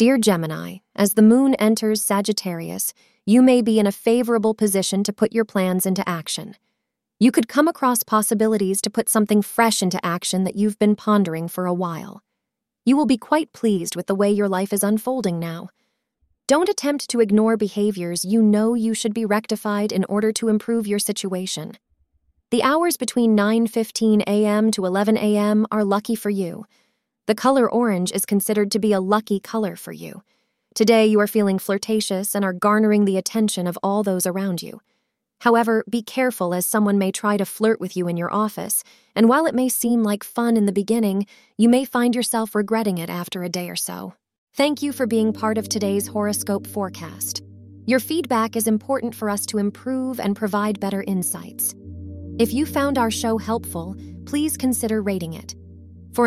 Dear Gemini, as the moon enters Sagittarius, you may be in a favorable position to put your plans into action. You could come across possibilities to put something fresh into action that you've been pondering for a while. You will be quite pleased with the way your life is unfolding now. Don't attempt to ignore behaviors you know you should be rectified in order to improve your situation. The hours between 9:15 a.m. to 11 a.m. are lucky for you. The color orange is considered to be a lucky color for you. Today you are feeling flirtatious and are garnering the attention of all those around you. However, be careful as someone may try to flirt with you in your office, and while it may seem like fun in the beginning, you may find yourself regretting it after a day or so. Thank you for being part of today's horoscope forecast. Your feedback is important for us to improve and provide better insights. If you found our show helpful, please consider rating it. For